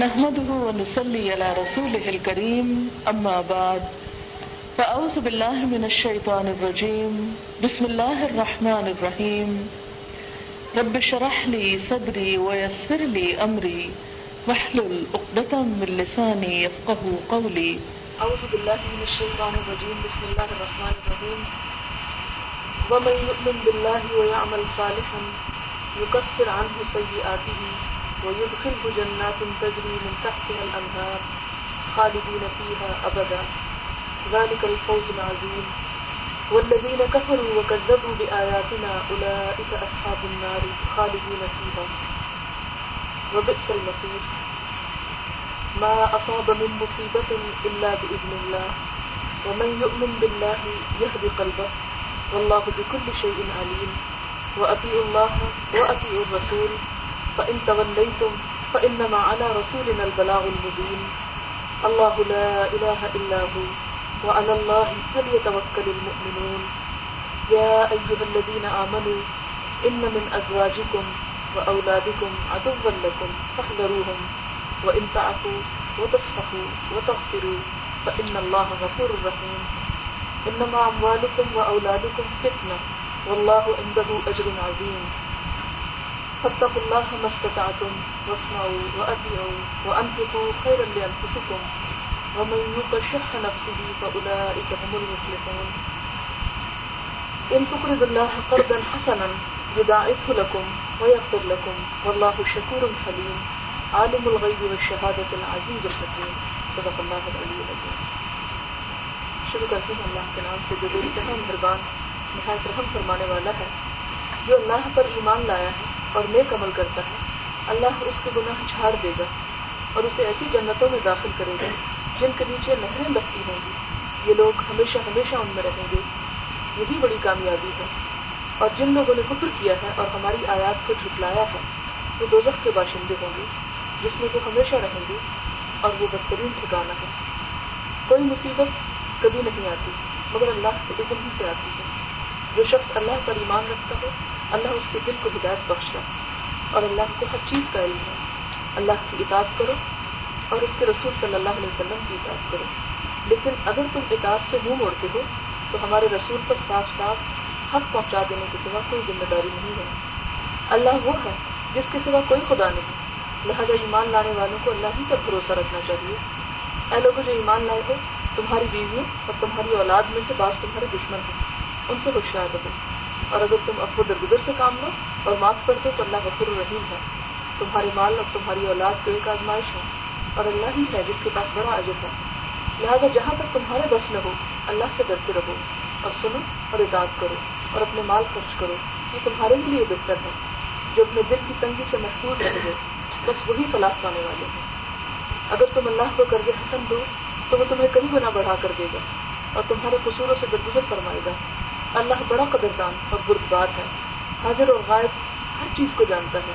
نحمده ونصلي على رسوله الكريم اما بعد فاعوذ بالله من الشيطان الرجيم بسم الله الرحمن الرحيم رب اشرح لي صدري ويسر لي امري واحلل عقدة من لساني يفقهوا قولي اعوذ بالله من الشيطان الرجيم بسم الله الرحمن الرحيم ومن يؤمن بالله ويعمل صالحا يكفر عنه سيئاته ويدخله جنات تجري من تحتها الانهار خالدين فيها ابدا ذلك الفوز العظيم والذين كفروا وكذبوا بآياتنا اولئك اصحاب النار خالدين فيها وبئس المصير ما اصاب من مصيبة الا باذن الله ومن يؤمن بالله يهدي قلبه والله بكل شيء عليم وأطيعوا الله وأطيعوا الرسول فإن توليتم فإنما على رسولنا البلاغ المبين الله لا إله إلا هو وعلى الله فليتوكل المؤمنون يا أيها الذين آمنوا إن من أزواجكم وأولادكم عدوا لكم فاحذروهم وإن تعفوا وتصفحوا وتغفروا فإن الله غفور رحيم إنما أموالكم وأولادكم فتنة واللہ عنده اجر عظیم فاتقوا اللہ ما استطعتم واسمعوا واطیعوا وانفقوا خیرا لانفسکم ومن یوق شح نفسه فاولئک هم المفلحون ان تقرضوا اللہ قرضا حسنا یضاعفه لکم ویغفر لکم واللہ شکور حلیم عالم الغیب والشہادۃ العزیز الحکیم صدق اللہ العلی العظیم. شروع کرتے ہیں اللہ کے نام سے جو بے انتہا مہربان نہایت رحم فرمانے والا ہے. جو اللہ پر ایمان لایا ہے اور نیک عمل کرتا ہے اللہ اس کے گناہ جھاڑ دے گا اور اسے ایسی جنتوں میں داخل کرے گا جن کے نیچے نہریں بہتی ہوں گی. یہ لوگ ہمیشہ ہمیشہ ان میں رہیں گے. یہی بڑی کامیابی ہے. اور جن لوگوں نے کفر کیا ہے اور ہماری آیات کو جھٹلایا ہے وہ دوزخ کے باشندے ہوں گے جس میں وہ ہمیشہ رہیں گے اور وہ بدترین ٹھکانہ ہے. کوئی مصیبت کبھی نہیں آتی مگر اللہ کے اذن سے آتی ہے. جو شخص اللہ پر ایمان رکھتا ہو اللہ اس کے دل کو ہدایت بخشتا ہے اور اللہ کو ہر چیز کا علم ہے. اللہ کی اطاعت کرو اور اس کے رسول صلی اللہ علیہ وسلم کی اطاعت کرو. لیکن اگر تم اطاعت سے منہ موڑتے ہو تو ہمارے رسول پر صاف صاف حق پہنچا دینے کے سوا کوئی ذمہ داری نہیں ہے. اللہ وہ ہے جس کے سوا کوئی خدا نہیں. لہذا ایمان لانے والوں کو اللہ ہی پر بھروسہ رکھنا چاہیے. اے لوگوں جو ایمان لائے ہو تمہاری بیویوں اور تمہاری اولاد میں سے بعض تمہارے دشمن ہیں ان سے ہوشیار رہو. اور اگر تم افو درگزر سے کام لو اور معاف کر دو تو اللہ غفور الرحیم ہے. تمہارے مال اور تمہاری اولاد کو ایک آزمائش ہے اور اللہ ہی ہے جس کے پاس بڑا اجر ہے. لہذا جہاں تک تمہارے بس میں ہو اللہ سے ڈرتے رہو اور سنو اور اطاعت کرو اور اپنے مال خرچ کرو. یہ تمہارے ہی لیے بہتر ہے. جو اپنے دل کی تنگی سے محفوظ رہے گے بس وہی فلاح پانے والے ہیں. اگر تم اللہ کو قرض حسن دو تو وہ تمہیں کئی گنا بڑھا کر دے گا اور تمہارے قصوروں سے درگزر فرمائے گا. اللہ بڑا قدردان اور بردبار ہے. حاضر اور غائب ہر چیز کو جانتا ہے.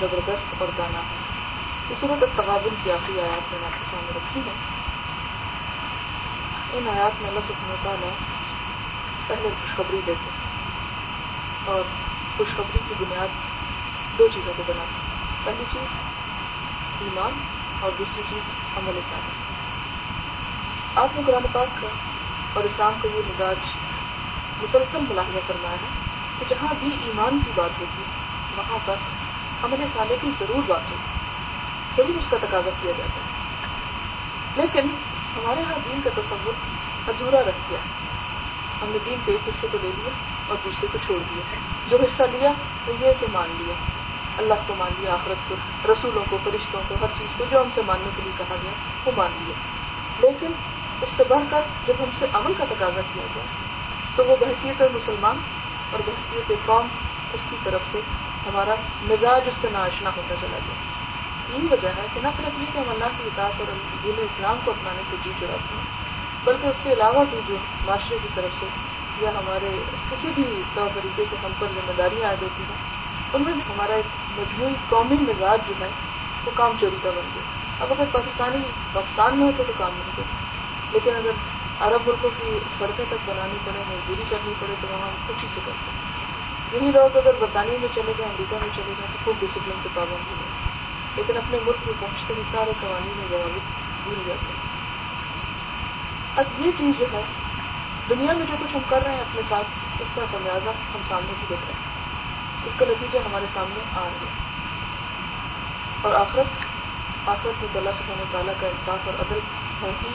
زبردست اور دانا ہے. اس صورت التغابن کی آخری آیات میں نے آپ کے سامنے رکھی ہے. ان آیات میں اللہ سبحانہ وتعالی پہلے خوشخبری دیتے ہیں اور خوشخبری کی بنیاد دو چیزوں کو بناتے ہیں. پہلی چیز ایمان اور دوسری چیز عمل صالح. آپ نے قرآن پاک کا اور اسلام کا یہ مزاج مسلسل ملاحظہ فرمایا ہے کہ جہاں بھی ایمان کی بات ہوگی وہاں پر عمل صالح کی ضرور بات ہوگی. ضرور اس کا تقاضا کیا جاتا ہے. لیکن ہمارے ہاں دین کا تصور ادھورا رہ گیا. ہم نے دین کے ایک حصے کو لے لیا اور دوسرے کو چھوڑ دیا. جو حصہ لیا وہ یہ کہ مان لیا اللہ کو, مان لیا آخرت کو, رسولوں کو, فرشتوں کو, ہر چیز کو جو ہم سے ماننے کے لیے کہا گیا وہ مان لیا. لیکن اس سے بڑھ کر جب ہم سے عمل کا تقاضا کیا گیا تو وہ بحثیت مسلمان اور بحثیت قوم اس کی طرف سے ہمارا مزاج اس سے ناآشنا ہوتا چلا گیا. یہی وجہ ہے کہ نہ صرف یہ کہ ہم اللہ کی اطاعت اور دین اسلام کو اپنانے کو جی چڑھاتے ہیں بلکہ اس کے علاوہ بھی جو معاشرے کی طرف سے یا ہمارے کسی بھی طور طریقے سے ہم پر ذمہ داریاں عائد ہوتی ہیں ان میں ہمارا ایک مجموعی قومی مزاج جو ہے وہ کام چوری کا بن گیا. اب اگر پاکستان میں ہوتے تو کام نہیں کرتے لیکن اگر عرب ملکوں کی سڑکیں تک بنانی پڑے, مزدوری کرنی پڑے تو وہاں ہم خوشی سے کرتے ہیں. یہی لوگ اگر برطانیہ میں چلے گئے, امریکہ میں چلے گئے تو خوب ڈسپلن سے پابندی ہے. لیکن اپنے ملک میں پہنچتے ہی سارے قوانین و ضوابط بھول جاتے ہیں. اب یہ چیز جو ہے دنیا میں جو کچھ ہم کر رہے ہیں اپنے ساتھ اس کا خمیازہ ہم سامنے بھی دیکھ رہے ہیں, اس کا نتیجہ ہمارے سامنے آ رہے ہیں. اور آخرت میں اللہ سبحانہ وتعالیٰ کا انصاف اور عدل ہے ہی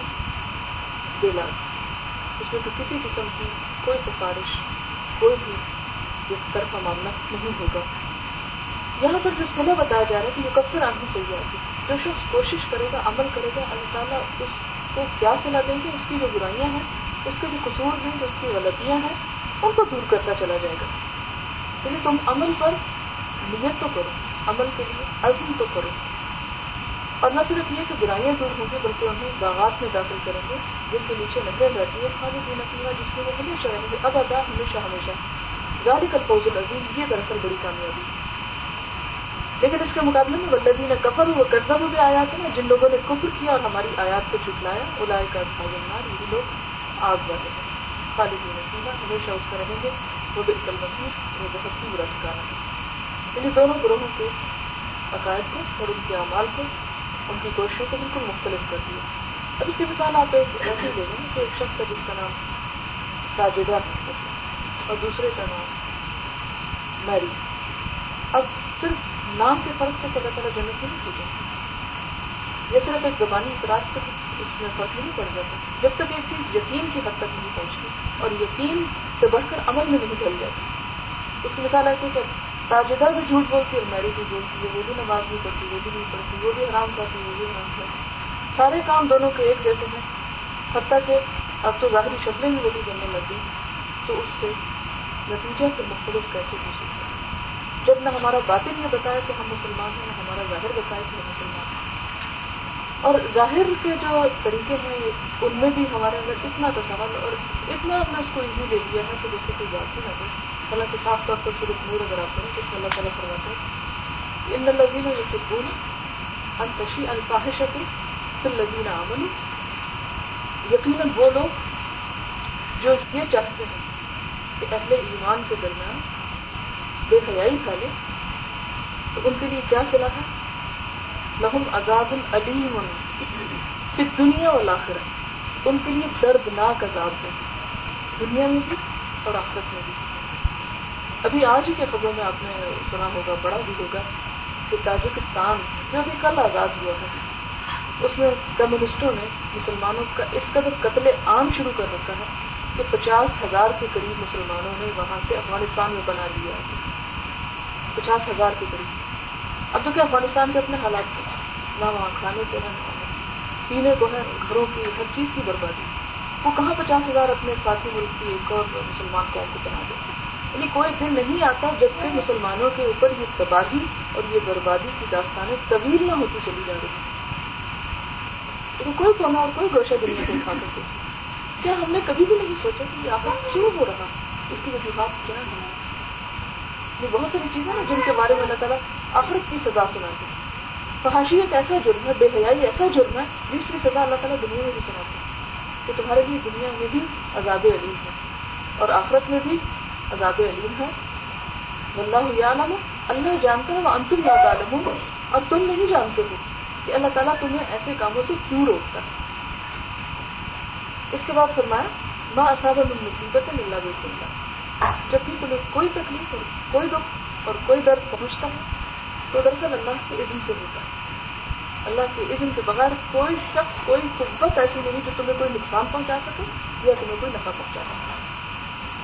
بے لاگ, اس میں تو کسی قسم کی کوئی سفارش کوئی بھی ایک طرفہ معاملہ نہیں ہوگا. یہاں پر جو صلح بتایا جا رہا ہے کہ یہ کفر آدمی سیئات, جو شخص کوشش کرے گا عمل کرے گا اللہ تعالیٰ اس کو کیا صلح دیں گے, اس کی جو برائیاں ہیں اس کے جو قصور ہیں جو اس کی غلطیاں ہیں ان کو دور کرتا چلا جائے گا. یعنی تم عمل پر نیت تو کرو, عمل کے لیے عزم تو کرو, اور نہ صرف یہ کہ برائیاں دور ہوں گی بلکہ انہیں باغات میں داخل کریں گے جن کے نیچے نظر رہتی ہے کھانے پینے پینا جس میں وہ ہمیشہ رہیں گے ابدا ہمیشہ ہمیشہ. ذالک الفوز العظیم, یہ دراصل بڑی کامیابی ہے. لیکن اس کے مقابلے میں والذین کفروا وکذبوا بآیاتنا, جن لوگوں نے کفر کیا اور ہماری آیات کو جھٹلایا, اولئک اصحاب النار, یہ لوگ آگ والے ہیں, خالدین فیہا, ہمیشہ اس میں رہیں گے, وبئس المصیر, یہ بہت ہی برا ٹھکانہ ہے. یعنی دونوں گروہوں کے عقائد کو اور ان کے اعمال کو ان کی کوششوں کو بالکل مختلف کر دیا. اب اس کی مثال آپ ایک ایسے لے لیں کہ ایک شخص ہے جس کا نام ساجدہ ہے اور دوسرے کا نام میری. اب صرف نام کے فرق سے اللہ تعالیٰ جنت نہیں دے گا, یہ صرف ایک زبانی اعتراض سے اس میں فرق نہیں پڑ جاتا جب تک ایک چیز یقین کی حد تک نہیں پہنچتی اور یقین سے بڑھ کر عمل میں نہیں ڈھل جاتی. اس کی مثال ایسے کہ ساجدہ بھی جھوٹ بولتی ہے, میری بھی بولتی ہے, وہ بھی نماز نہیں پڑھتی, وہ بھی نہیں پڑھتی, وہ بھی حرام کھاتی, وہ بھی حرام کھاتی, سارے کام دونوں کے ایک جیسے ہیں, حتیٰ کہ اب تو ظاہری شکلیں بھی وہی بننے لگی. تو اس سے نتیجہ تو مختلف کیسے ہو سکتا ہے جب نہ ہمارا باطن نے بتایا کہ ہم مسلمان ہیں, نہ ہمارا ظاہر بتایا کہ ہم مسلمان ہیں. اور ظاہر کے جو طریقے ہیں ان میں بھی ہمارے اندر اتنا تساہل اور اتنا ہم نے اس کو ایزی لے لیا ہے کہ جس سے کوئی بات ہی نہ ہو. اللہ کے صاف طور پر صرف نور اگر آپ کریں تو اس میں اللہ تعالیٰ فرماتے ہیں ان الذین یحبون ان تشیء الفاحشۃ فی الذین آمنوا, یقیناً وہ لوگ جو یہ چاہتے ہیں کہ اہل ایمان کے درمیان بے حیائی پھیلے تو ان کے لیے کیا صلاح ہے, لہم عذاب علیم فی الدنیا والآخرہ, ان کے لیے دردناک عذاب ہے دنیا میں بھی اور آخرت میں بھی. ابھی آج ہی کی خبروں میں آپ نے سنا ہوگا, پڑھا بھی ہوگا کہ تاجکستان جو ابھی کل آزاد ہوا ہے اس میں کمیونسٹوں نے مسلمانوں کا اس قدر قتل عام شروع کر رکھا ہے کہ 50,000 کے قریب مسلمانوں نے وہاں سے افغانستان میں بنا لیا ہے, 50,000 کے قریب. اب تو کہ افغانستان کے اپنے حالات کے نہ وہاں کھانے کے ہیں نہ پینے کو ہے, گھروں کی ہر چیز کی بربادی, وہ کہاں 50,000 اپنے ساتھی ملک کی ایک اور مسلمان قوم کو بنا دیتے. یعنی کوئی دن نہیں آتا جبکہ مسلمانوں کے اوپر یہ تباہی اور یہ بربادی کی داستانیں طویل نہ ہوتی چلی جا رہی ہیں. لیکن کوئی کونا اور کوئی گوشہ دنیا کو اٹھا کر دے, کیا ہم نے کبھی بھی نہیں سوچا کہ یہ آخر کیوں ہو رہا, اس کی وجوہات کیا ہیں؟ یہ بہت ساری چیزیں ہیں جن کے بارے میں اللہ تعالیٰ آخرت کی سزا سناتے ہیں. فحاشی ایک ایسا جرم ہے, بے حیائی ایسا جرم ہے جس کی سزا اللہ تعالیٰ دنیا میں بھی سناتے ہیں کہ تمہارے لیے دنیا میں بھی عذاب علیم ہے اور آخرت میں بھی عذاب علیم ہے. واللہ یعلم, اللہ جانتا ہے, وانتم لا تعلمون, اور تم نہیں جانتے ہو کہ اللہ تعالیٰ تمہیں ایسے کاموں سے کیوں روکتا ہے. اس کے بعد فرمایا ما اصاب من مصیبت الا باذن اللہ, جب بھی تمہیں کوئی تکلیف اور کوئی دکھ اور کوئی درد پہنچتا ہے تو دراصل اللہ کے اذن سے ہوتا ہے. اللہ کے اذن کے بغیر کوئی شخص کوئی قوت ایسی نہیں جو تمہیں کوئی نقصان پہنچا سکے یا تمہیں کوئی نفع پہنچا سکے.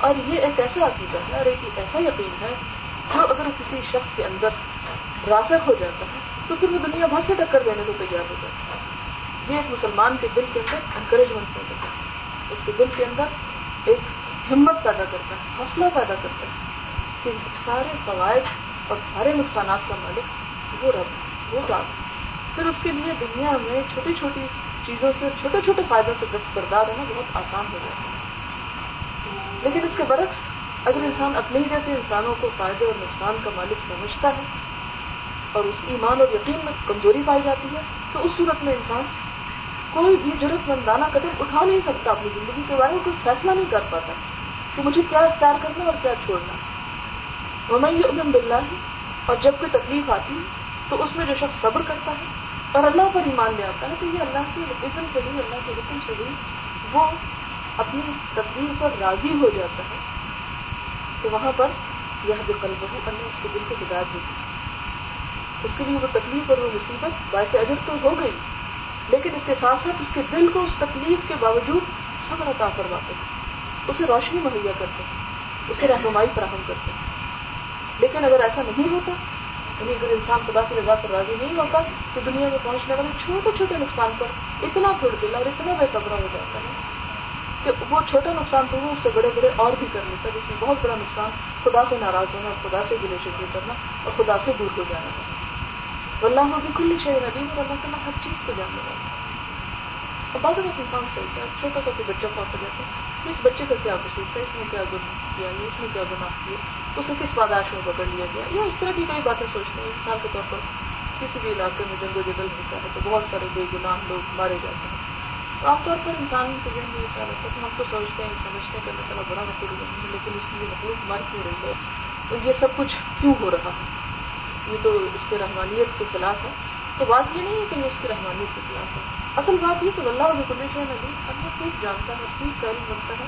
اور یہ ایک ایسا عقیدہ ہے اور ایک ایسا یقین ہے جو اگر کسی شخص کے اندر راسخ ہو جاتا ہے تو پھر وہ دنیا بھر سے ٹکر دینے کو تیار ہو جاتا ہے. یہ ایک مسلمان کے دل کے اندر انکریجمنٹ پیدا کرتا ہے, اس کے دل کے اندر ایک ہمت پیدا کرتا ہے, حوصلہ پیدا کرتا ہے کہ سارے فوائد اور سارے نقصانات کا مالک وہ رب ہے, وہ ذات ہے. پھر اس کے لیے دنیا میں چھوٹی چھوٹی چیزوں سے چھوٹے چھوٹے فائدوں سے دستبردار ہونا بہت آسان ہو جاتا ہے. لیکن اس کے برعکس اگر انسان اپنے ہی جیسے انسانوں کو فائدے اور نقصان کا مالک سمجھتا ہے اور اس ایمان اور یقین میں کمزوری پائی جاتی ہے تو اس صورت میں انسان کوئی بھی جرات مندانہ قدم اٹھا نہیں سکتا, اپنی زندگی کے بارے میں کوئی فیصلہ نہیں کر پاتا کہ مجھے کیا اختیار کرنا اور کیا چھوڑنا. وَمَن یُؤْمِن بِاللَّہِ, اور جب کوئی تکلیف آتی تو اس میں جو شخص صبر کرتا ہے اور اللہ پر ایمان لے آتا ہے تو یہ اللہ کے اذن سے بھی اللہ کے حکم سے بھی وہ اپنی تقدیر پر راضی ہو جاتا ہے تو وہاں پر یہ جو قلب ہو اللہ اس کے دل کو ہدایت دیتی ہے، اس کے لیے وہ تکلیف اور وہ مصیبت باعث اجر تو ہو گئی لیکن اس کے ساتھ ساتھ اس کے دل کو اس تکلیف کے باوجود صبر عطا فرماتے ہیں، اسے روشنی مہیا کرتے ہیں، اسے رہنمائی فراہم کرتے ہیں۔ لیکن اگر ایسا نہیں ہوتا، یعنی اگر انسان خدا کی رضا پر راضی نہیں ہوتا تو دنیا میں پہنچنے والے چھوٹے چھوٹے نقصان پر اتنا تھوڑ دل اور اتنا بے صبر ہو جاتا ہے کہ وہ چھوٹا نقصان تو وہ اس سے بڑے بڑے اور بھی کر لیتا ہے، جس میں بہت بڑا نقصان خدا سے ناراض ہونا اور خدا سے گلے شکوے کرنا اور خدا سے دور ہو جانا تھا۔ واللہ بکل شیء علیم، اور اللہ تعالیٰ ہر چیز کو جاننے والا ہے۔ اور بعض اوقات انسان سوچتا ہے، چھوٹا سا کوئی بچہ پہنچ جاتا ہے، اس بچے کا کیا قصور تھا، اس نے کیا ظلم کیا، اس نے کیا گناہ کیا، اسے کس پاداش میں پکڑ لیا گیا، یا اس طرح کی کئی باتیں سوچتے ہیں۔ مثال کے طور پر کسی بھی علاقے میں جنگ و جدل ہوتا ہے تو بہت سارے بے گناہ لوگ مارے جاتے ہیں، تو عام طور پر انسان کے ذہن میں یہ خیال ہوتا ہے کہ ہم تو سوچتے ہیں سمجھتے ہیں کہ اللہ تعالیٰ بڑا مخلوق ہے لیکن اس کی یہ مخلوق مر کیوں رہی ہے اور یہ سب کچھ کیوں ہو رہا ہے، یہ تو اس کے رحمانیت کے خلاف ہے۔ تو بات یہ نہیں ہے کہ یہ اس کی رحمانیت کے خلاف ہے، اصل بات یہ کہ اللہ بکل شیء علیم، اللہ خوب جانتا ہے، خوب علم رکھتا ہے۔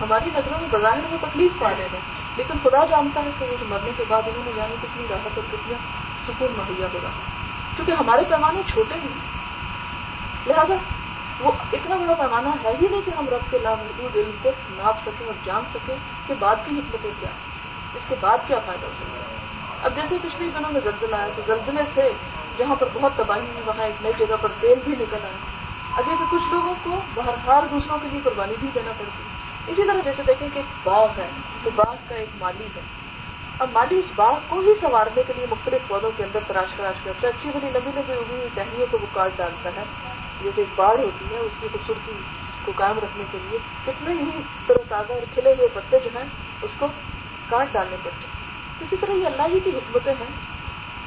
ہماری نظروں میں بظاہر وہ تکلیف پا رہے ہیں لیکن خدا جانتا ہے کہ وہ مرنے کے بعد انہوں نے جانے کتنی راحت اور کتنا سکون مہیا ہو رہا ہے، کیونکہ ہمارے پیمانے چھوٹے ہیں، لہذا وہ اتنا بڑا پیمانہ ہے ہی نہیں کہ ہم رب کے لامحدود علم کو ناپ سکیں اور جان سکیں کہ بعد کی حکمتیں کیا ہے، اس کے بعد کیا فائدہ ہو سکتا ہے۔ اب جیسے پچھلے دنوں میں زلزلہ آیا تو زلزلے سے جہاں پر بہت تباہی ہوئی وہاں ایک نئی جگہ پر تیل بھی نکل آیا، اگے کہ کچھ لوگوں کو بہرحال دوسروں کے لیے قربانی بھی دینا پڑتی ہے۔ اسی طرح جیسے دیکھیں کہ ایک باغ ہے تو باغ کا ایک مالی ہے، اب مالی اس باغ کو ہی سنوارنے کے لیے مختلف پودوں کے اندر تراش کرتا ہے، اچھی بڑی لمبی لمبی اگی ہوئی ٹہنیوں کو وہ کاٹ ڈالتا ہے، جیسے ایک باڑ ہوتی ہے اس کی خوبصورتی کو قائم رکھنے کے لیے کتنے ہی طرح تازہ اور کھلے ہوئے پتے جو ہیں اس کو کاٹ ڈالنے پڑتے ہیں۔ اسی طرح یہ اللہ ہی کی حکمتیں ہیں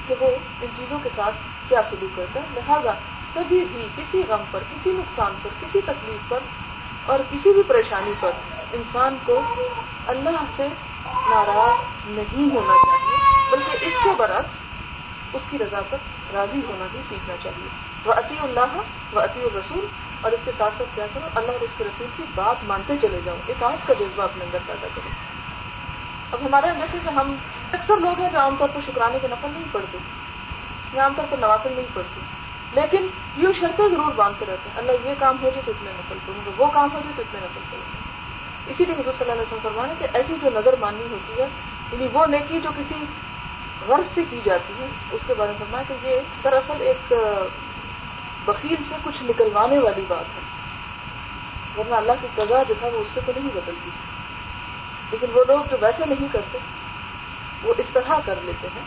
کہ وہ ان چیزوں کے ساتھ کیا سلوک کرتا ہے، لہٰذا کبھی بھی کسی غم پر، کسی نقصان پر، کسی تکلیف پر اور کسی بھی پریشانی پر انسان کو اللہ سے ناراض نہیں ہونا چاہیے، بلکہ اس کے برعکس اس کی رضا پر راضی ہونا بھی سیکھنا چاہیے۔ وَأَطِیعُوا اللَّهَ وَأَطِیعُوا الرَّسُولَ، اور اس کے ساتھ ساتھ کیا کرو، اللہ اور اس کے رسول کی بات مانتے چلے جاؤ، اطاعت کا جذبہ اپنے اندر پیدا کرو۔ اب ہمارے اندر کیونکہ ہم اکثر لوگ ہیں جو عام طور پر شکرانے کے نفل نہیں پڑھتے یا عام طور پر نوافل نہیں پڑھتے، لیکن یہ شرطیں ضرور باندھتے رہتے ہیں، اللہ یہ کام ہو جائے تو اتنے نفل کروں گا، وہ کام ہو جائے تو اتنے نفل کروں گا۔ اسی لیے حضور صلی اللہ علیہ وسلم فرمانے کہ ایسی جو نظر ماننی ہوتی ہے، یعنی وہ نیکی جو کسی غرض سے کی جاتی ہے، اس کے بارے میں فرمایا کہ یہ دراصل ایک بخیل سے کچھ نکلوانے والی بات ہے، ورنہ اللہ کی قضا جو ہے وہ اس سے تو نہیں بدلتی، لیکن وہ لوگ جو ویسے نہیں کرتے وہ اس طرح کر لیتے ہیں۔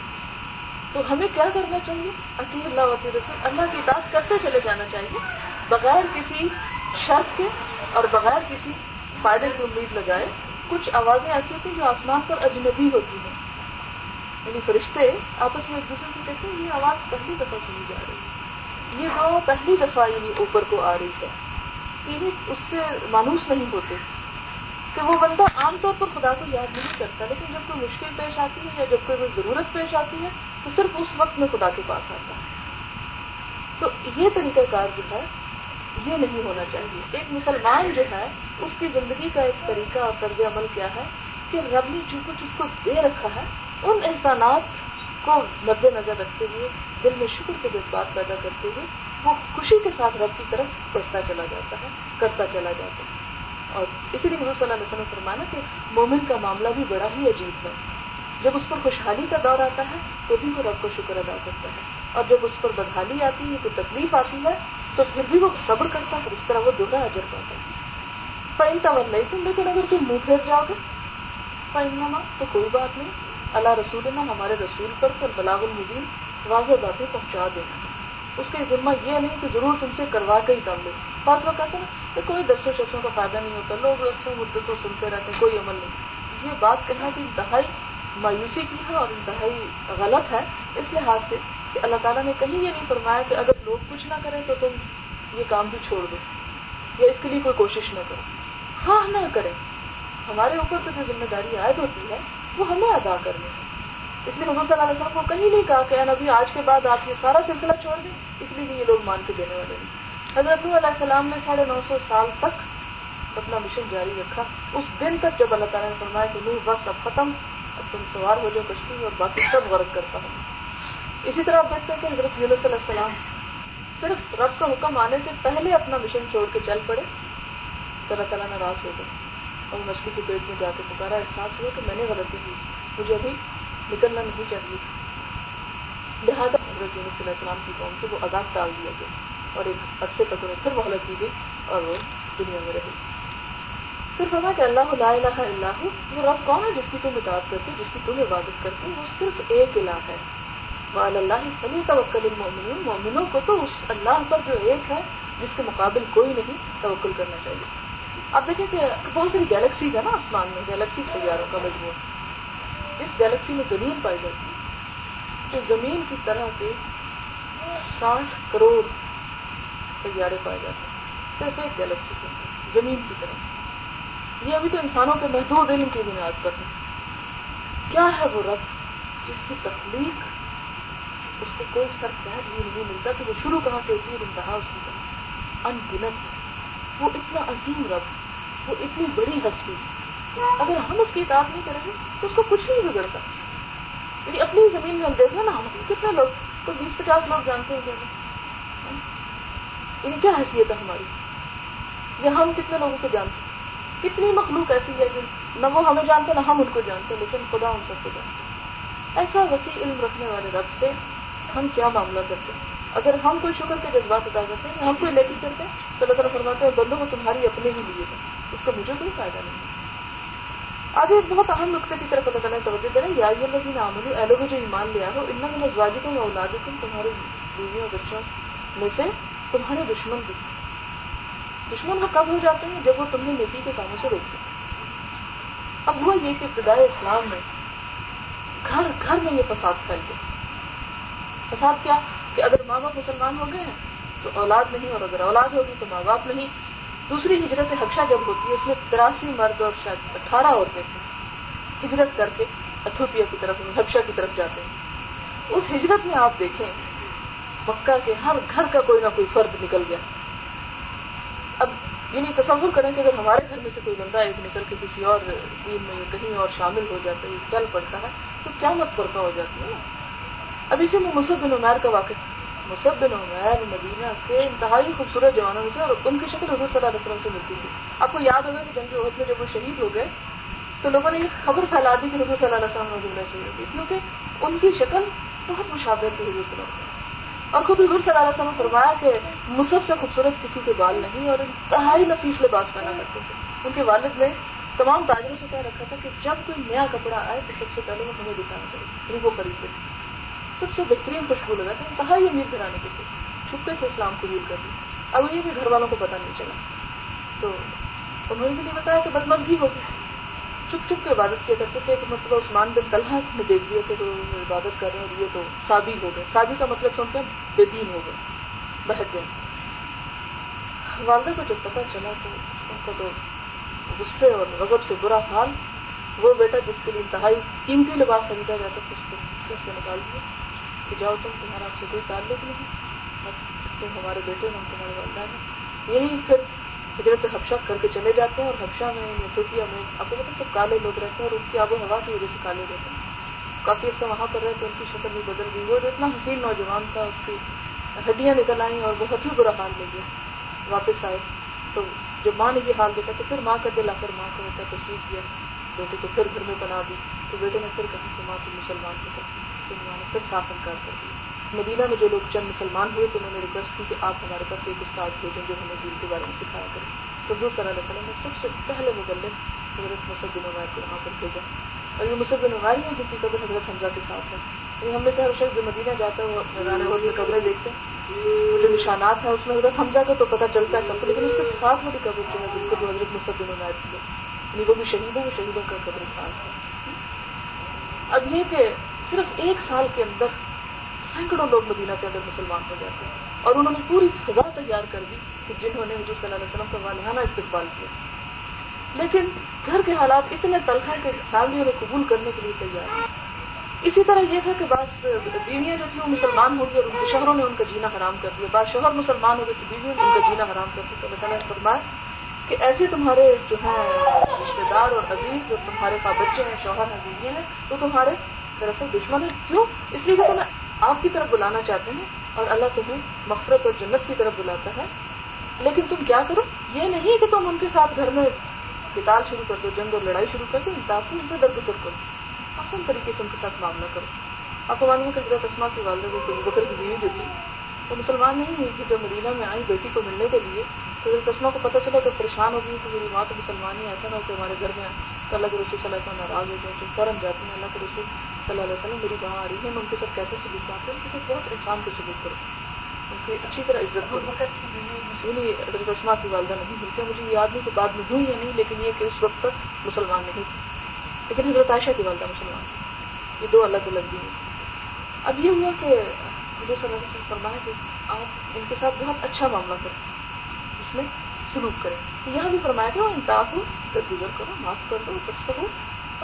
تو ہمیں کیا کرنا چاہیے؟ اطیع اللہ و اطیع الرسول، اللہ کی اطاعت کرتے چلے جانا چاہیے، بغیر کسی شرط کے اور بغیر کسی فائدے کی امید لگائے۔ کچھ آوازیں ایسی ہوتی ہیں جو آسمان پر اجنبی ہوتی ہیں، یعنی فرشتے آپس میں ایک دوسرے سے کہتے ہیں یہ آواز پہلی دفعہ سنی جا رہی ہے، یہ گاؤں پہلی دفعہ یعنی اوپر کو آ رہی ہے، یعنی اس سے مانوس نہیں ہوتے کہ وہ بندہ عام طور پر خدا کو یاد نہیں کرتا، لیکن جب کوئی مشکل پیش آتی ہے یا جب کوئی ضرورت پیش آتی ہے تو صرف اس وقت میں خدا کے پاس آتا ہے۔ تو یہ طریقہ کار جو ہے یہ نہیں ہونا چاہیے۔ ایک مسلمان جو ہے اس کی زندگی کا ایک طریقہ اور طرز عمل کیا ہے کہ رب نے جو کچھ اس کو دے رکھا ہے ان احسانات کو مد نظر رکھتے ہوئے، دل میں شکر کے جذبات پیدا کرتے ہوئے وہ خوشی کے ساتھ رب کی طرف بڑھتا چلا جاتا ہے، کرتا چلا جاتا ہے۔ اور اسی لیے حضور صلی اللہ علیہ وسلم نے فرمایا کہ مومن کا معاملہ بھی بڑا ہی عجیب ہے، جب اس پر خوشحالی کا دور آتا ہے تو بھی وہ رب کو شکر ادا کرتا ہے، اور جب اس پر بدحالی آتی ہے، کوئی تکلیف آتی ہے تو پھر بھی وہ صبر کرتا ہے، اس طرح وہ دوہرا اجر پاتا ہے۔ فَإِن تَوَلَّيْتُمْ، لیکن اگر تم منہ پھیر جاؤ گے فَإِنَّمَا، تو کوئی بات نہیں، عَلَىٰ رَسُولِنَا، ہمارے رسول پر البلاغ المبین، واضح باتیں پہنچا دینا۔ اس کے ذمہ یہ نہیں کہ ضرور تم سے کروا کے ہی دم لے۔ بعض وقت کہتے ہیں کہ کوئی درسوں شخصوں کا فائدہ نہیں ہوتا، لوگ درسوں مدتوں سنتے رہتے ہیں، کوئی عمل نہیں۔ یہ بات کہنا بھی انتہائی مایوسی کی ہے اور انتہائی غلط ہے، اس لحاظ سے کہ اللہ تعالیٰ نے کہیں یہ نہیں فرمایا کہ اگر لوگ کچھ نہ کریں تو تم یہ کام بھی چھوڑ دو یا اس کے لیے کوئی کوشش نہ کرو۔ ہاں نہ کریں، ہمارے اوپر تو جو ذمہ داری عائد ہوتی ہے وہ ہمیں ادا کرنی ہے، اس لیے حضور صلی اللہ علیہ وسلم کو کہیں نہیں کہا کہ اے نبی آج کے بعد آپ یہ سارا سلسلہ چھوڑ دیں، اس لیے کہ یہ لوگ مان کے دینے والے ہیں۔ حضرت نوح علیہ السلام نے 950 سال تک اپنا مشن جاری رکھا، اس دن تک جب اللہ تعالیٰ نے فرمایا کہ نوح بس اب ختم، اب تم سوار ہو جاؤ کشتی میں اور باقی سب غرق کرتا ہوں۔ اسی طرح آپ دیکھتے ہیں کہ حضرت یونس علیہ السلام صرف رب کا حکم آنے سے پہلے اپنا مشن چھوڑ کے چل پڑے تو اللہ تعالیٰ ناراض ہو گئے اور وہ مچھلی کے پیٹ میں جا کے پکارا، احساس ہوا کہ میں نے غلطی کی، مجھے ابھی نکلنا نہیں چاہیے، لہٰذا حضرت یونس علیہ السلام کی قوم سے وہ عذاب ٹال دیا گیا اور ایک عرصے تک انہیں پھر مہلت دی گئی اور وہ دنیا میں رہی۔ صرف ہوا کہ اللہ لا الہ الا ہو، وہ رب کون ہے جس کی تم اطاعت کرتے، جس کی تم عبادت کرتے، وہ صرف ایک الہ ہے۔ وعلی اللہ فلیتوکل المؤمنون، مومنوں کو تو اس اللہ پر جو ایک ہے جس کے مقابل کوئی نہیں توکل کرنا چاہیے۔ اب دیکھیں کہ بہت ساری گیلیکسیز ہیں نا آسمان میں، گیلیکسی سیاروں کا مجموعہ، جس گیلیکسی میں زمین پائی جاتی ہے تو زمین کی طرح کے 60 کروڑ سیارے پائے جاتے ہیں صرف ایک گیلیکسی کے اندر زمین کی طرح۔ یہ ابھی تو انسانوں کے محدود علم کی بنیاد پر ہے۔ کیا ہے وہ رب جس کی تخلیق اس کو کوئی سر پہر ہی نہیں ملتا کہ وہ شروع کہاں سے ہوتی ہے، انتہا اس کی ان گنت ہے۔ وہ اتنا عظیم رب، وہ اتنی بڑی ہستی، اگر ہم اس کی اطاعت نہیں کریں گے تو اس کو کچھ نہیں بگڑتا۔ یعنی اپنی زمین میں ہم دیکھ رہے ہیں نا، ہم کتنے لوگ، کوئی 20-50 لوگ جانتے ہیں کہ ان کیا حیثیت ہے ہماری، یا ہم کتنے لوگوں کو جانتے ہیں۔ کتنی مخلوق ایسی ہے کہ نہ وہ ہمیں جانتے نہ ہم ان کو جانتے، لیکن خدا ان سب کو جانتے۔ ایسا وسیع علم رکھنے والے رب سے ہم کیا معاملہ کرتے ہیں؟ اگر ہم کوئی شکر کے جذبات ادا کرتے ہیں، ہم کوئی نیکی کرتے ہیں تو اللہ تعالیٰ فرماتے ہیں بندوں کو تمہاری اپنے ہی لیے ہے، اس کا مجھے کوئی فائدہ نہیں ہے۔ آگے ایک بہت اہم نقطے کی طرف اللہ تعالیٰ توجہ کریں، یا یہ لوگ عامل، اے لوگوں جو ایمان لے آؤ، ان میں ازواجکم و اولادکم، تمہارے بیویوں اور بچوں میں سے تمہارے دشمن بھی۔ دشمن وہ کب ہو جاتے ہیں؟ جب وہ تمہیں نیکی کے کاموں سے روکتے ہیں۔ اب ہوا یہ کہ ابتدائے اسلام میں گھر گھر میں یہ فساد پھیل گیا۔ فساد کیا کہ اگر ماں باپ مسلمان ہو گئے ہیں تو اولاد نہیں، اور اگر اولاد ہوگی تو ماں باپ نہیں۔ دوسری ہجرت حبشہ جب ہوتی ہے اس میں 83 مرد اور شاید 18 عورتیں تھیں، ہجرت کر کے ایتھوپیا کی طرف، حبشہ کی طرف جاتے ہیں۔ اس ہجرت میں آپ دیکھیں مکہ کے ہر گھر کا کوئی نہ کوئی فرد نکل گیا۔ اب یعنی تصور کریں کہ اگر ہمارے گھر میں سے کوئی بندہ ایک نسل کے کسی اور دین میں کہیں اور شامل ہو جاتا ہے، چل پڑتا ہے تو قیامت برپا ہو جاتی ہے۔ اب اسی میں مصعب بن عمیر کا واقعہ، مصعب بن عمیر مدینہ کے انتہائی خوبصورت جوانوں میں سے، اور ان کی شکل حضور صلی اللہ علیہ وسلم سے ملتی تھی۔ آپ کو یاد ہوگا کہ جنگ احد میں جب وہ شہید ہو گئے تو لوگوں نے یہ خبر پھیلا دی کہ حضور صلی اللہ علیہ وسلم مدینہ شہید ہو گئی، کیونکہ ان کی شکل بہت مشابہ تھی حضور صلی اللہ علیہ وسلم۔ اور خود حضور صلی اللہ علیہ وسلم نے فرمایا کہ مصعب سے خوبصورت کسی کے بال نہیں، اور انتہائی نفیس لباس پہنا کرتے تھے۔ ان کے والد نے تمام تاجروں سے کہہ رکھا تھا کہ جب کوئی نیا کپڑا آئے تو سب سے پہلے وہ ہمیں دکھانا چاہیے، وہ خرید لیں۔ سب سے بہترین خوشبو لگا تھا، انتہائی امید دلانے کے تھے، چھپے سے اسلام قبول کر دی۔ اب یہ کہ گھر والوں کو پتہ نہیں چلا تو انہوں نے بھی نہیں بتایا کہ بدمزگی ہوگی، چھپ چھپ کے عبادت کیا کرتے تھے۔ ایک مرتبہ عثمان بن طلحہ نے دیکھ لیا کہ وہ عبادت کر رہے ہیں اور یہ تو صابی ہو گئے۔ صابی کا مطلب سنتے ہیں بے دین ہو گئے، بہک گئے۔ والدہ کو جب پتہ چلا تو ان کو تو غصے اور غضب سے برا حال، وہ بیٹا جس کے لیے انتہائی قیمتی لباس خریدا جاتا تھا اس کو سے نکال دیا کہ جاؤ تم، تمہارا آپ سے کوئی تعلق نہیں، تم ہمارے بیٹے ہم تمہارے والدین ہیں۔ یہی پھر ہجرت حبشہ کر کے چلے جاتے ہیں، اور حبشہ میں ایتھوپیا میں آپ کو پتہ سب کالے لوگ رہتے ہیں اور ان کی آب و ہوا کی وجہ سے کالے رہتے ہیں، کافی عرصہ وہاں پر رہے تو ان کی شکل بھی بدل گئی۔ وہ جو اتنا حسین نوجوان تھا اس کی ہڈیاں نکل آئیں اور بہت ہی برا حال میں گیا۔ واپس آئے تو جب ماں نے یہ حال دیکھا تو پھر ماں کا دل آ کر ماں کو ہوتا تو سیکھ گیا، بیٹے کو پھر گھر میں بنا دی تو بیٹے نے پھر کہا کہ ماں تم مسلمان ہو سکتی، ماں نے پھر صاف انکار کر دیا۔ مدینہ میں جو لوگ چند مسلمان ہوئے تو انہوں نے ریکویسٹ کی کہ آپ ہمارے پاس ایک استاد بھیجیں جو ہمیں دین کے بارے میں سکھایا کریں۔ تو حضور صلی اللہ علیہ وسلم نے سب سے پہلے مبلغ حضرت مصعب بن عمیر کو وہاں پر بھیجا، اور یہ مصعب بن عمیر ہے جس کی قبر حضرت حمزہ کے ساتھ ہے۔ یعنی ہم میں سے ہر شخص جو مدینہ جاتا ہے وہ میدان احد میں قبریں دیکھتے ہیں، جو نشانات ہیں اس میں حضرت حمزہ کا تو پتہ چلتا ہے سب کو، لیکن اس کے ساتھ والی قبر جو ہے بالکل حضرت مصعب بن عمیر کی ہے، یعنی وہ بھی شہید ہے، وہ شہیدوں کا قبرستان ہے۔ اب یہ کہ صرف 1 سال کے اندر 100 لوگ مدینہ کے اندر مسلمان ہو جاتے ہیں، اور انہوں نے پوری فضا تیار کر دی کہ جنہوں نے حضور صلی اللہ علیہ وسلم کا والہانہ استقبال کیا، لیکن گھر کے حالات اتنے تلخ ہیں کہ سال بھی انہیں قبول کرنے کے لیے تیار ہیں۔ اسی طرح یہ تھا کہ بعض بیویاں جو تھیں وہ مسلمان ہو گئی اور ان کے شوہروں نے ان کا جینا حرام کر دیا، بعض شوہر مسلمان ہو گئے تو بیویوں نے ان کا جینا حرام کر دیا. تو اللہ تعالیٰ نے فرمایا کہ ایسے تمہارے جو ہیں رشتے دار اور عزیز جو تمہارے کا بچے ہیں، شوہر ہیں، بیویاں ہیں، وہ تمہارے دراصل دشمن ہیں. کیوں؟ اس لیے کہ تمہیں آپ کی طرف بلانا چاہتے ہیں اور اللہ تمہیں مغفرت اور جنت کی طرف بلاتا ہے، لیکن تم کیا کرو؟ یہ نہیں کہ تم ان کے ساتھ گھر میں قتال شروع کر دو، جنگ اور لڑائی شروع کر دو، انصاف ان سے درگزر کرو، آسان طریقے سے ان کے ساتھ معاملہ کرو. آپ کو معلوم ہے کہ حضرت اسماء کی والدہ کو ابو بکر کی بیوی جو تھی وہ مسلمان نہیں ہوئی تھی. جب مدینہ میں آئی بیٹی کو ملنے کے لیے تو حضرت اسماء کو پتہ چلا تو پریشان ہو گئی کہ میری ماں تو مسلمان ہی، ایسا نہ ہو کہ ہمارے گھر میں اللہ کے رسول صلی اللہ علیہ وسلم ناراض ہو جائیں. تو فوراً جاتے ہیں، اللہ کے رسول صلی اللہ علیہ وسلم میری وہاں آ رہی ہے، میں ان کے ساتھ کیسے سلوک کرتے ہیں؟ ان کے ساتھ بہت احسان کے سلوک کرو، اچھی طرح عزت. حضرت اسماء کی والدہ نہیں ملتے، مجھے یاد نہیں کہ بعد میں ہوئی یا نہیں، لیکن یہ کہ اس وقت تک مسلمان نہیں تھے، لیکن حضرت عائشہ کی والدہ مسلمان تھی. یہ دو الگ الگ دین. اب یہ ہوا کہ مجھے صلی اللہ علیہ وسلم فرمایا کہ آپ ان کے ساتھ بہت اچھا معاملہ کریں، اس میں سلوک کریں. تو یہاں بھی فرمایا کہ انصاف ہو، درگزر کرو، معاف کر دو، تسفر ہو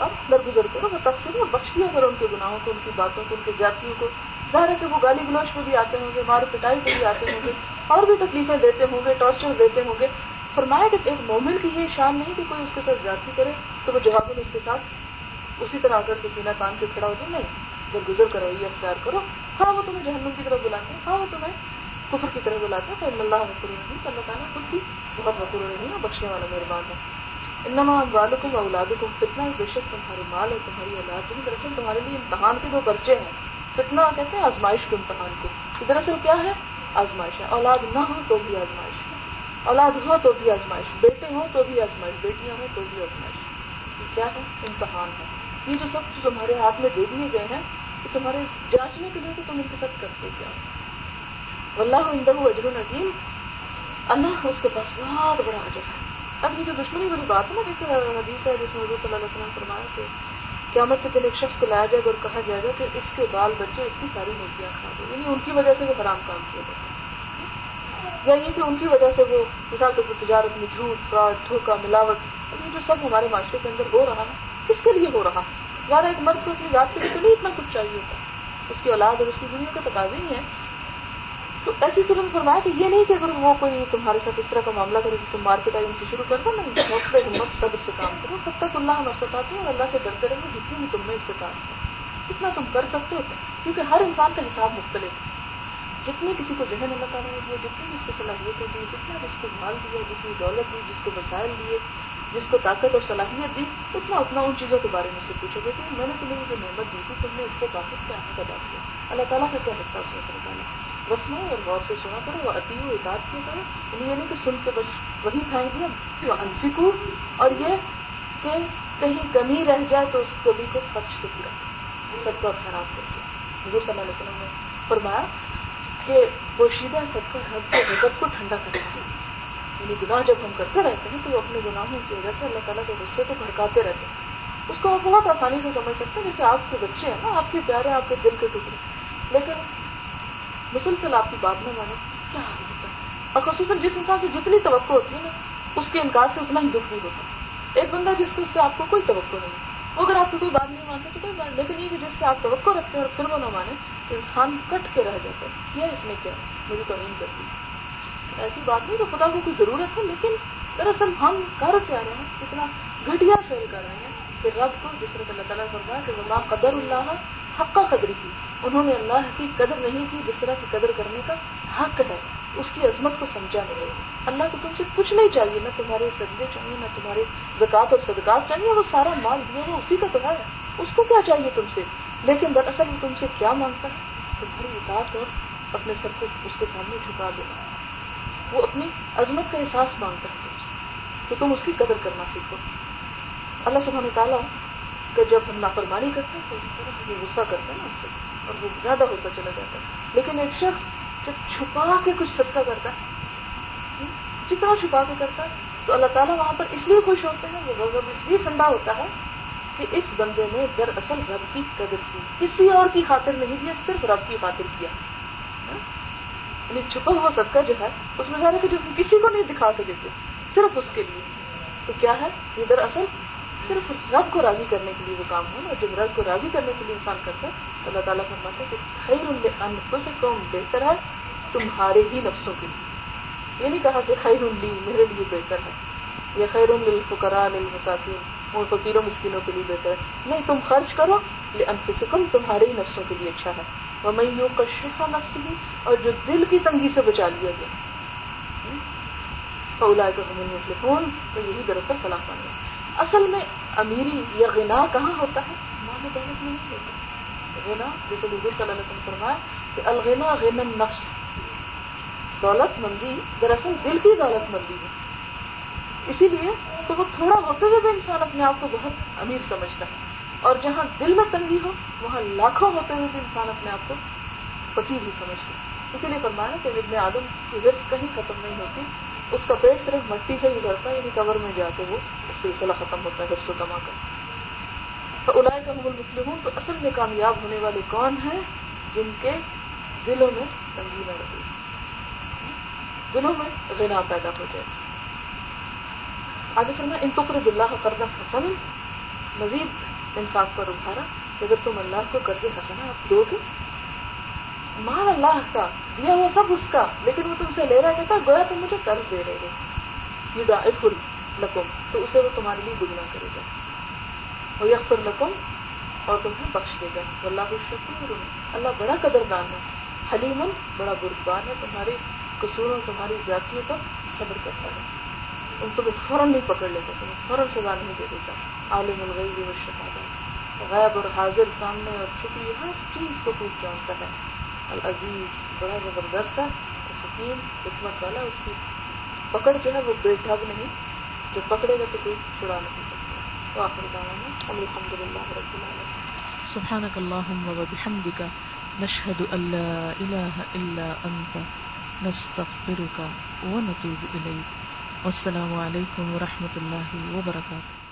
اور درگزر کرو، متفر ہو، بخش دیا کرو ان کے گناہوں کو، ان کی باتوں کو، ان کی زیادتیوں کو. ظاہر ہے کہ وہ گالی گلوچ پہ بھی آتے ہوں گے، مار پٹائی پہ بھی آتے ہوں گے، اور بھی تکلیفیں دیتے ہوں گے، ٹارچر دیتے ہوں گے. فرمایا کہ ایک مومن کی یہ شان نہیں کہ کوئی اس کے ساتھ زیادتی کرے تو وہ جواباً اس کے ساتھ اسی طرح آ کر کے سینہ تان کے کھڑا ہو جائے. نہیں، درگزر کرو، یہ اختیار کرو. ہاں وہ تمہیں جہنم کی طرف بلاتے ہیں، ہاں وہ تمہیں کفر کی طرف بلاتے ہیں، فإن اللہ غفور رحیم، اللہ تعالیٰ خود بھی بہت غفور رحیم ہے، بخشنے والا مہربان ہے. انما اموالکم واولادکم فتنہ، بے شک تمہارے مال اور تمہاری اولاد کی طرف سے تمہارے لیے امتحان کے دو پرچے ہیں. فتنہ کہتے ہیں آزمائش کو، امتحان کو. دراصل کیا ہے؟ آزمائش ہے. اولاد نہ ہو تو بھی آزمائش ہے، اولاد ہو تو بھی آزمائش، بیٹے ہوں تو بھی آزمائش، بیٹیاں ہوں تو بھی آزمائش. یہ کیا ہے؟ امتحان ہے. یہ جو سب جو تمہارے ہاتھ میں دے دیے گئے ہیں یہ تمہارے جانچنے کے لیے کہ تم ان کے ساتھ کرتے کیا ہو. واللہ عنہ اجر عظیم، اللہ اس کے پاس بہت بڑا اجر ہے. اب یہ جو دشمنی والی بات ہے نا، جیسے حدیث ہے جس میں حضور صلی اللہ علیہ وسلم فرمایا کہ قیامت کے دن ایک شخص کو لایا جائے گا اور کہا جائے گا کہ اس کے بال بچے اس کی ساری نیکیاں کھا دیں، یعنی ان کی وجہ سے وہ حرام کام کیا جاتا، یعنی کہ ان کی وجہ سے وہ مثال طور پر تجارت میں جھوٹ، فراڈ، دھوکہ، ملاوٹ، یہ جو سب ہمارے معاشرے کے اندر ہو رہا ہے کس کے لیے ہو رہا ہے؟ ظاہر ایک مرد کو اپنی ذات کے لیے تو نہیں اتنا کچھ چاہیے ہوتا، اس کی اولاد اور اس کی دنیا کا تقاضے ہی ہے. تو ایسی صورت میں فرمایا کہ یہ نہیں کہ اگر وہ کوئی تمہارے ساتھ اس طرح کا معاملہ کرے تو تم مارکیٹ آئی ان کی شروع کر دو. نہیں، ہمت پہ ہمت، صبر سے کام کرو، تب تک اللہ ہم استطاعت ہے، اور اللہ سے ڈرتے رہو جتنی بھی تم میں استطاعت ہے، جتنا تم کر سکتے ہو، کیونکہ ہر انسان کا حساب مختلف ہے. جتنی کسی کو ذہن اللہ تعالیٰ نے دیا، جتنی اس کو صلاحیت دی، جتنا اس کو مال دیا، جتنی دولت دی، جس کو وسائل دیے، جس کو طاقت اور صلاحیت دی، اتنا ان چیزوں کے بارے میں سے پوچھو گے کہ میں نے تمہیں جو نعمت دی تھی تم نے اس کے باقی کیا ادا کیا، اللہ تعالیٰ کا کیا حصہ اس میں سمجھانا. بسموں اور غور سے سنا کرو، وہ عطی و اطاعت کیا کرو، یعنی یہ نہیں کہ سن کے بس وہی پھینک دیا. وہ انفکو، اور یہ کہ کہیں کمی رہ جائے تو اس کمی کو خرچ سے پورا کرو، صدقہ خراب کر دیا. حضور صلی اللہ علیہ وسلم نے فرمایا کہ پوشیدہ صدقہ حد کے غضب کو ٹھنڈا کرنا ہے، یعنی گناہ جب ہم کرتے رہتے ہیں تو وہ اپنے گناہوں کی وجہ سے اللہ تعالیٰ کے غصے کو بھڑکاتے رہتے ہیں. اس کو آپ بہت آسانی سے سمجھ سکتے ہیں، جیسے آپ کے بچے ہیں نا، آپ کے پیارے، آپ کے دل کے ٹکڑے، لیکن مسلسل آپ کی بات نہ مانے، کیا حال ہوتا ہے. اور خصوصاً جس انسان سے جتنی توقع ہوتی ہے نا اس کے انکار سے اتنا ہی دکھ بھی ہوتا. ایک بندہ جس کو اس سے آپ کو کوئی توقع نہیں ہے، وہ اگر آپ کی کوئی بات نہیں مانتا تو کوئی بات، لیکن یہ کہ جس سے آپ توقع رکھتے ہیں اور پھر وہ نہ مانے تو انسان کٹ کے رہ جاتا ہے، کیا اس نے کیا میری توہین کر دی. ایسی بات نہیں کہ خدا کو کوئی ضرورت ہے، لیکن دراصل ہم کر کیا رہے ہیں، اتنا گھٹیا فیل کر رہے ہیں کہ رب کو جس طرح اللہ تعالیٰ فرمایا کہ وما قدر اللہ حق قدر کی، انہوں نے اللہ کی قدر نہیں کی جس طرح کی قدر کرنے کا حق ہے، اس کی عظمت کو سمجھا نہیں. اللہ کو تم سے کچھ نہیں چاہیے، نہ تمہارے صدقے چاہیے، نہ تمہارے زکات اور صدقات چاہیے، وہ سارا مال دیا ہوا اسی کا تو ہے، اس کو کیا چاہیے تم سے. لیکن دراصل وہ تم سے کیا مانگتا ہے؟ تمہاری اطاعت اور اپنے سر کو اس کے سامنے جھکا دینا. وہ اپنی عظمت کا احساس مانگتا ہے تم سے، کہ تم اس کی قدر کرنا سیکھو. اللہ سبحانہ تعالیٰ کہ جب ہم نافرمانی کرتے ہیں تو ہمیں غصہ کرتے ہیں نا ہم سے، اور وہ زیادہ ہوتا چلا جاتا ہے. لیکن ایک شخص جو چھپا کے کچھ صدقہ کرتا ہے، جتنا چھپا کے کرتا ہے تو اللہ تعالیٰ وہاں پر اس لیے خوش ہوتے ہیں، وہ غضب اس لیے ٹھنڈا ہوتا ہے کہ اس بندے نے دراصل رب کی قدر کی، کسی اور کی خاطر نہیں کیا، صرف رب کی خاطر کیا. یعنی چھپا ہوا صدقہ جو ہے اس میں ظاہر ہے کہ جو کسی کو نہیں دکھا کے دیتے صرف اس کے لیے، تو کیا ہے یہ دراصل صرف رب کو راضی کرنے کے لیے وہ کام ہو, اور جب رب کو راضی کرنے کے لیے انسان کرتا ہے تو اللہ تعالیٰ فرماتا ہے کہ خیر انفسکم, بہتر ہے تمہارے ہی نفسوں کے لیے. یہ نہیں کہا کہ خیر لی, میرے لیے بہتر ہے, یہ خیر للفقراء للمساکین, اور فقیروں مسکینوں کے لیے بہتر ہے. نہیں, تم خرچ کرو, لانفسکم, تمہارے ہی نفسوں کے لیے اچھا ہے. ومن یوق شح نفسہ, اور جو دل کی تنگی سے بچا لیا گیا, فاولئک هم المفلحون, تو یہی دراصل فلاح پانے. اصل میں امیری یا غنا کہاں ہوتا ہے؟ مال و دولت میں نہیں ہوتا. غنا جیسے حضور صلی اللہ علیہ وسلم فرمایا کہ الغنا غنا النفس, دولت مندی دراصل دل کی دولت مندی ہے. اسی لیے تو وہ تھوڑا ہوتے ہوئے بھی انسان اپنے آپ کو بہت امیر سمجھتا ہے, اور جہاں دل میں تنگی ہو وہاں لاکھوں ہوتے ہوئے بھی انسان اپنے آپ کو فقیر ہی سمجھتا ہے. اسی لیے فرمایا کہ ابن آدم کی رزق کہیں ختم نہیں ہوتی, اس کا پیٹ صرف مٹی سے ہی بھرتا ہے, یعنی قبر میں جا کے وہ سلسلہ ختم ہوتا ہے حفظ و کما کا. فاولئک هم المفلحون, تو اصل میں کامیاب ہونے والے کون ہیں؟ جن کے دلوں میں تنگی نہ رہے, دلوں میں غنا پیدا ہو جائے. آگے فرمایا ان تقرضوا اللہ قرضا حسنا, مزید انفاق پر ابھارا کہ اگر تم اللہ کو قرض حسنا آپ دو گے, مال اللہ کا دیا ہوا سب اس کا, لیکن وہ تم سے لے رہا کہتا گویا تم مجھے قرض دے رہے ہو. یضاعف لکم, تو اسے وہ تمہارے لیے دگنا کرے گا. ویغفر لکم, اور تمہیں بخش دے گا. واللہ الشکور, اللہ بڑا قدردان ہے. حلیم, بڑا بردبار ہے, تمہاری قصوروں تمہاری زیادتیوں پر صبر کرتا ہے, تمہیں فوراً نہیں پکڑ لیتا, تمہیں فوراً سزا نہیں دے دیتا. عالم الغیب والشہادہ, غیب اور حاضر, سامنے اور چھپی ہر چیز کو خوب جانتا ہے. العزیز, بڑا زبردست ہے, حکیم, حکمت والا. اس کی پکڑ جو ہے وہ بے ڈھب نہیں, جو پکڑے گا تو کوئی چھڑا نہیں سکتا. وآخر دعوانا ان الحمد للہ رب العالمین. سبحانک اللہم وبحمدک, نشہد ان لا الہ الا انت, نستغفرک ونتوب الیک. والسلام علیکم ورحمۃ اللہ وبرکاتہ.